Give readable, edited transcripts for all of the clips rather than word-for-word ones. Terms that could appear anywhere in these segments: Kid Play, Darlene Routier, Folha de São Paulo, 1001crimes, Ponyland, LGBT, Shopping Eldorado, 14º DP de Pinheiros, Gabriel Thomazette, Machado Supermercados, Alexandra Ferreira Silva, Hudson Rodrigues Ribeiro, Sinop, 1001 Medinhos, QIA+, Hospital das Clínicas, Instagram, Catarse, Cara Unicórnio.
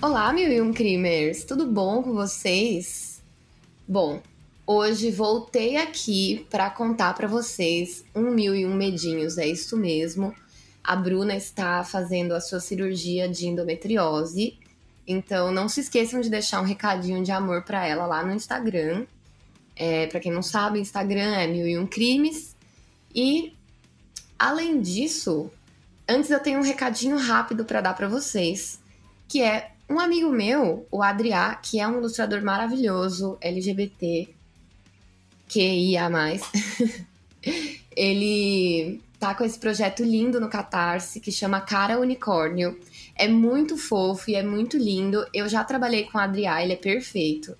Olá, 1001 Crimers! Tudo bom com vocês? Bom, hoje voltei aqui para contar para vocês 1001 medinhos, é isso mesmo. A Bruna está fazendo a sua cirurgia de endometriose, então não se esqueçam de deixar um recadinho de amor para ela lá no Instagram. Para quem não sabe, Instagram é 1001 Crimes. E, além disso, antes eu tenho um recadinho rápido para dar para vocês, que é um amigo meu, o Adriá, que é um ilustrador maravilhoso, LGBT, QIA+. Ele tá com esse projeto lindo no Catarse, que chama Cara Unicórnio. É muito fofo e é muito lindo. Eu já trabalhei com o Adriá, ele é perfeito.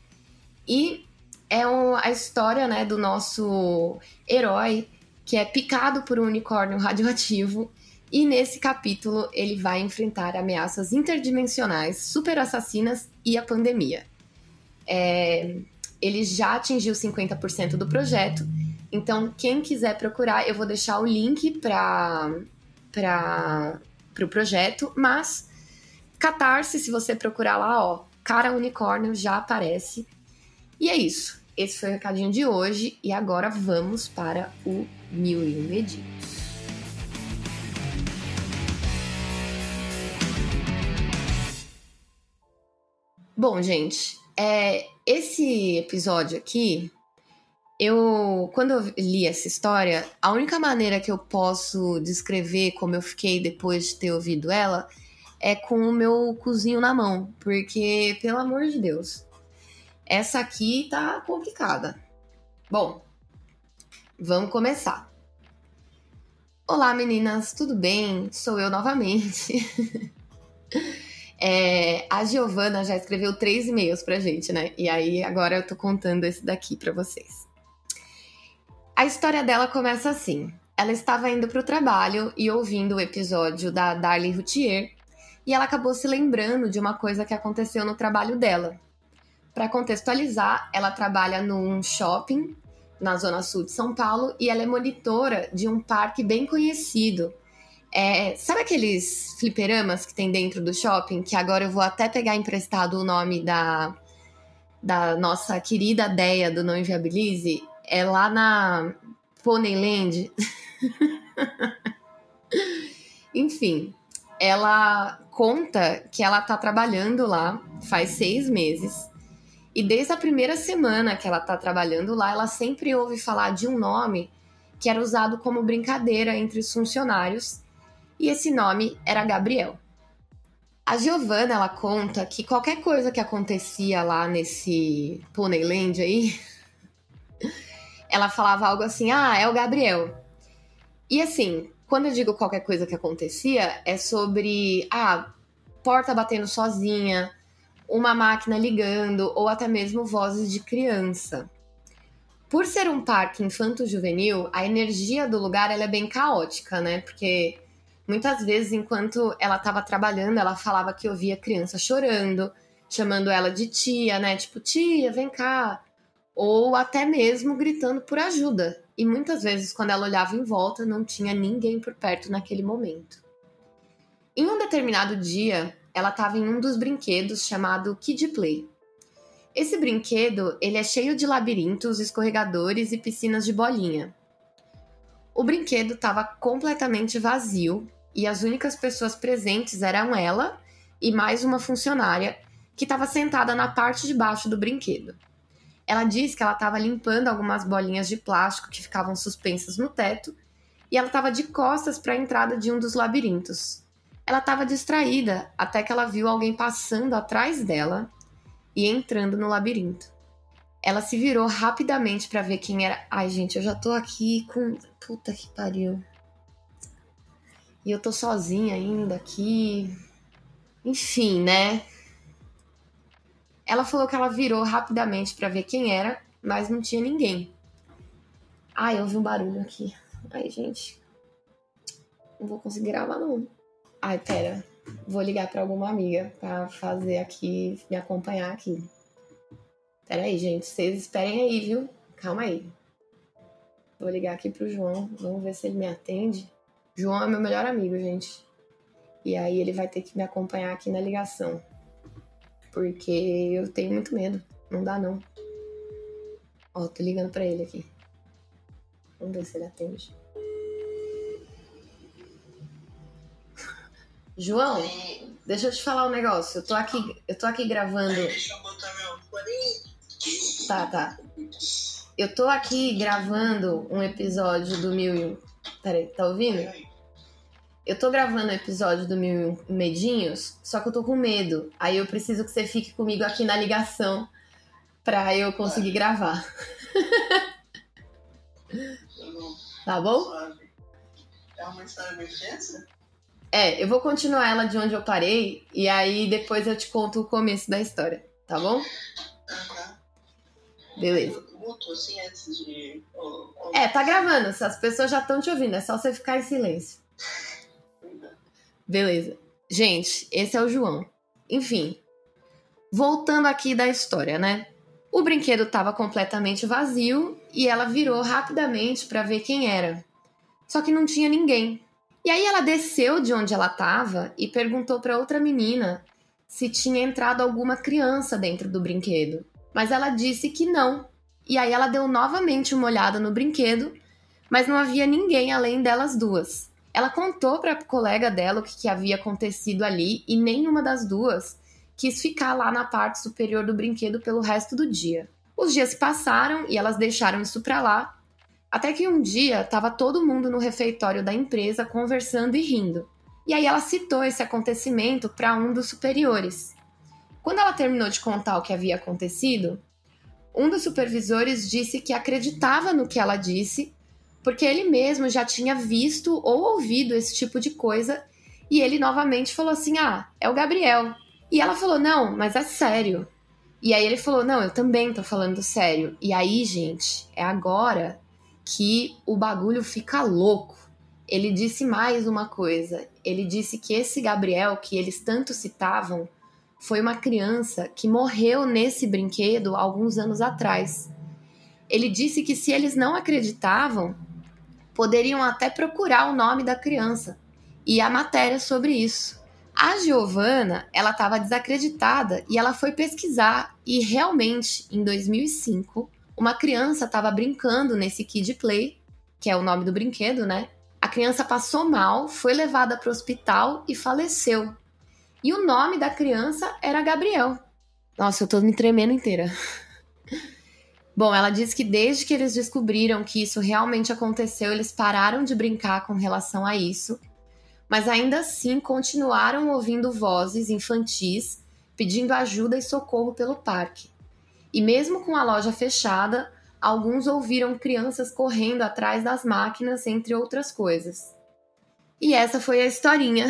E é a história, né, do nosso herói, que é picado por um unicórnio radioativo. E nesse capítulo ele vai enfrentar ameaças interdimensionais, super assassinas e a pandemia. Ele já atingiu 50% do projeto, então quem quiser procurar, eu vou deixar o link para pro projeto, mas Catarse, se você procurar lá, ó, Cara Unicórnio já aparece. E é isso, esse foi o recadinho de hoje e agora vamos para o 1001 Medinhos. Bom, gente, esse episódio aqui, quando eu li essa história, a única maneira que eu posso descrever como eu fiquei depois de ter ouvido ela é com o meu cozinho na mão, porque, pelo amor de Deus, essa aqui tá complicada. Bom, vamos começar. Olá, meninas, tudo bem? Sou eu novamente. A Giovana já escreveu 3 e-mails pra gente, né? E aí agora eu tô contando esse daqui pra vocês. A história dela começa assim. Ela estava indo pro trabalho e ouvindo o episódio da Darlene Routier e ela acabou se lembrando de uma coisa que aconteceu no trabalho dela. Pra contextualizar, ela trabalha num shopping na zona sul de São Paulo e ela é monitora de um parque bem conhecido. Sabe aqueles fliperamas que tem dentro do shopping? Que agora eu vou até pegar emprestado o nome da nossa querida Deia do Não Inviabilize. É lá na Ponyland. Enfim, ela conta que ela tá trabalhando lá faz 6 meses. E desde a primeira semana que ela tá trabalhando lá, ela sempre ouve falar de um nome que era usado como brincadeira entre os funcionários. E esse nome era Gabriel. A Giovana, ela conta que qualquer coisa que acontecia lá nesse Ponyland aí, ela falava algo assim, ah, é o Gabriel. E assim, quando eu digo qualquer coisa que acontecia, é sobre porta batendo sozinha, uma máquina ligando, ou até mesmo vozes de criança. Por ser um parque infanto-juvenil, a energia do lugar ela é bem caótica, né? Porque muitas vezes, enquanto ela estava trabalhando, ela falava que ouvia criança chorando, chamando ela de tia, né? Tipo, tia, vem cá. Ou até mesmo gritando por ajuda. E muitas vezes, quando ela olhava em volta, não tinha ninguém por perto naquele momento. Em um determinado dia, ela estava em um dos brinquedos chamado Kid Play. Esse brinquedo, ele é cheio de labirintos, escorregadores e piscinas de bolinha. O brinquedo estava completamente vazio, e as únicas pessoas presentes eram ela e mais uma funcionária que estava sentada na parte de baixo do brinquedo. Ela diz que ela estava limpando algumas bolinhas de plástico que ficavam suspensas no teto e ela estava de costas para a entrada de um dos labirintos. Ela estava distraída até que ela viu alguém passando atrás dela e entrando no labirinto. Ela se virou rapidamente para ver quem era. Ai, gente, eu já tô aqui com... Puta que pariu. E eu tô sozinha ainda aqui. Enfim, né? Ela falou que ela virou rapidamente para ver quem era, mas não tinha ninguém. Ai, eu ouvi um barulho aqui. Ai, gente. Não vou conseguir gravar, não. Ai, pera. Vou ligar pra alguma amiga pra fazer aqui, me acompanhar aqui. Pera aí, gente. Vocês esperem aí, viu? Calma aí. Vou ligar aqui pro João. Vamos ver se ele me atende. João é meu melhor amigo, gente. E aí ele vai ter que me acompanhar aqui na ligação. Porque eu tenho muito medo. Não dá, não. Ó, tô ligando pra ele aqui. Vamos ver se ele atende. João, deixa eu te falar um negócio. Eu tô aqui gravando. Deixa eu botar meu fone. Tá. Eu tô aqui gravando um episódio do 1001. Peraí, tá ouvindo? Eu tô gravando um episódio do 1001 Medinhos, só que eu tô com medo. Aí eu preciso que você fique comigo aqui na ligação pra eu conseguir gravar. Tá bom? É uma história de emergência? É, eu vou continuar ela de onde eu parei e aí depois eu te conto o começo da história, tá bom? Tá. Beleza. É, tá gravando, as pessoas já estão te ouvindo, é só você ficar em silêncio. Beleza. Gente, esse é o João. Enfim, voltando aqui da história, né? O brinquedo estava completamente vazio e ela virou rapidamente para ver quem era. Só que não tinha ninguém. E aí ela desceu de onde ela estava e perguntou para outra menina se tinha entrado alguma criança dentro do brinquedo. Mas ela disse que não. E aí ela deu novamente uma olhada no brinquedo, mas não havia ninguém além delas duas. Ela contou para a colega dela o que havia acontecido ali e nenhuma das duas quis ficar lá na parte superior do brinquedo pelo resto do dia. Os dias se passaram e elas deixaram isso para lá. Até que um dia, estava todo mundo no refeitório da empresa conversando e rindo. E aí ela citou esse acontecimento para um dos superiores. Quando ela terminou de contar o que havia acontecido, um dos supervisores disse que acreditava no que ela disse, porque ele mesmo já tinha visto ou ouvido esse tipo de coisa, e ele novamente falou assim, é o Gabriel. E ela falou, não, mas é sério. E aí ele falou, não, eu também tô falando sério. E aí, gente, é agora que o bagulho fica louco. Ele disse mais uma coisa. Ele disse que esse Gabriel, que eles tanto citavam, foi uma criança que morreu nesse brinquedo alguns anos atrás. Ele disse que se eles não acreditavam, poderiam até procurar o nome da criança e a matéria sobre isso. A Giovana, ela estava desacreditada e ela foi pesquisar e realmente, em 2005... uma criança estava brincando nesse Kid Play, que é o nome do brinquedo, né? A criança passou mal, foi levada para o hospital e faleceu. E o nome da criança era Gabriel. Nossa, eu tô me tremendo inteira. Bom, ela diz que desde que eles descobriram que isso realmente aconteceu, eles pararam de brincar com relação a isso, mas ainda assim continuaram ouvindo vozes infantis, pedindo ajuda e socorro pelo parque. E mesmo com a loja fechada, alguns ouviram crianças correndo atrás das máquinas, entre outras coisas. E essa foi a historinha.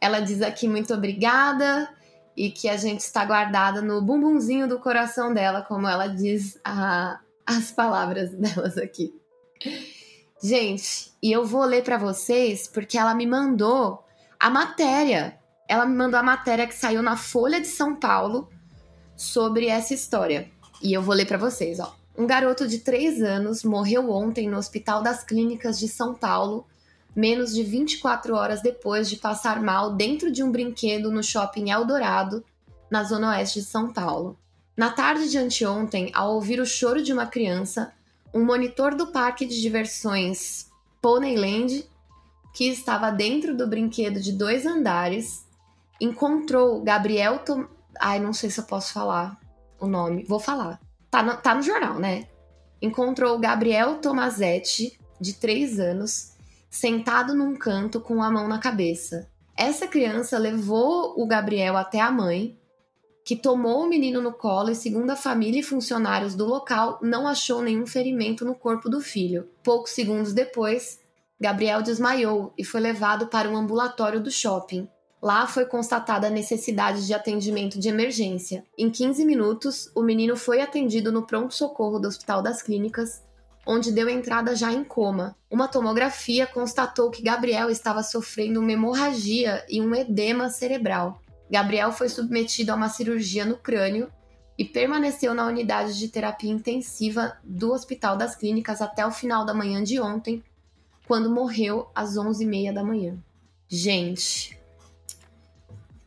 Ela diz aqui muito obrigada e que a gente está guardada no bumbumzinho do coração dela, como ela diz as palavras delas aqui. Gente, e eu vou ler para vocês porque ela me mandou a matéria. Ela me mandou a matéria que saiu na Folha de São Paulo sobre essa história. E eu vou ler para vocês, ó. Um garoto de 3 anos morreu ontem no Hospital das Clínicas de São Paulo, menos de 24 horas depois de passar mal dentro de um brinquedo no Shopping Eldorado, na zona oeste de São Paulo. Na tarde de anteontem, ao ouvir o choro de uma criança, um monitor do parque de diversões Ponyland, que estava dentro do brinquedo de 2 andares, encontrou Gabriel Thomazette. Não sei se eu posso falar o nome. Vou falar. Tá no jornal, né? Encontrou Gabriel Thomazette, de 3 anos, sentado num canto com a mão na cabeça. Essa criança levou o Gabriel até a mãe, que tomou o menino no colo e, segundo a família e funcionários do local, não achou nenhum ferimento no corpo do filho. Poucos segundos depois, Gabriel desmaiou e foi levado para um ambulatório do shopping. Lá foi constatada a necessidade de atendimento de emergência. Em 15 minutos, o menino foi atendido no pronto-socorro do Hospital das Clínicas, onde deu entrada já em coma. Uma tomografia constatou que Gabriel estava sofrendo uma hemorragia e um edema cerebral. Gabriel foi submetido a uma cirurgia no crânio e permaneceu na unidade de terapia intensiva do Hospital das Clínicas até o final da manhã de ontem, quando morreu às 11h30 da manhã. Gente,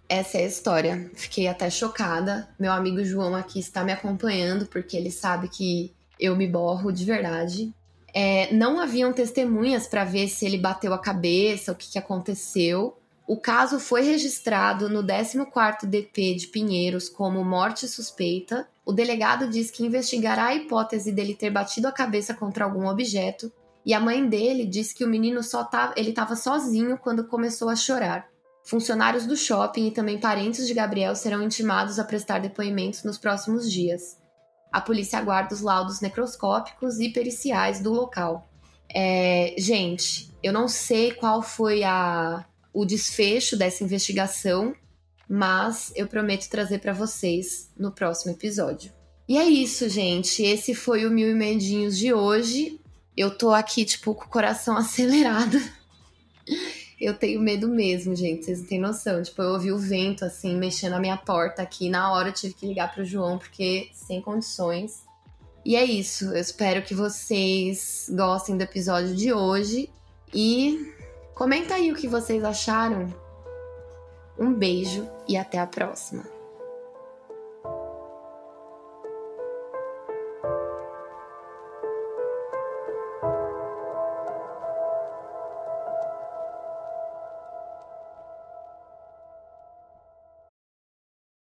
essa é a história. Fiquei até chocada. Meu amigo João aqui está me acompanhando, porque ele sabe que eu me borro de verdade. Não haviam testemunhas para ver se ele bateu a cabeça, o que aconteceu. O caso foi registrado no 14º DP de Pinheiros como morte suspeita. O delegado diz que investigará a hipótese dele ter batido a cabeça contra algum objeto, e a mãe dele diz que o menino estava sozinho quando começou a chorar. Funcionários do shopping e também parentes de Gabriel serão intimados a prestar depoimentos nos próximos dias. A polícia aguarda os laudos necroscópicos e periciais do local. Gente, eu não sei qual foi o desfecho dessa investigação, mas eu prometo trazer para vocês no próximo episódio. E é isso, gente. Esse foi o 1001 Medinhos de hoje. Eu tô aqui, com o coração acelerado. Eu tenho medo mesmo, gente. Vocês não têm noção. Eu ouvi o vento, mexendo a minha porta aqui. Na hora eu tive que ligar pro João, porque sem condições. E é isso. Eu espero que vocês gostem do episódio de hoje. E comenta aí o que vocês acharam. Um beijo e até a próxima.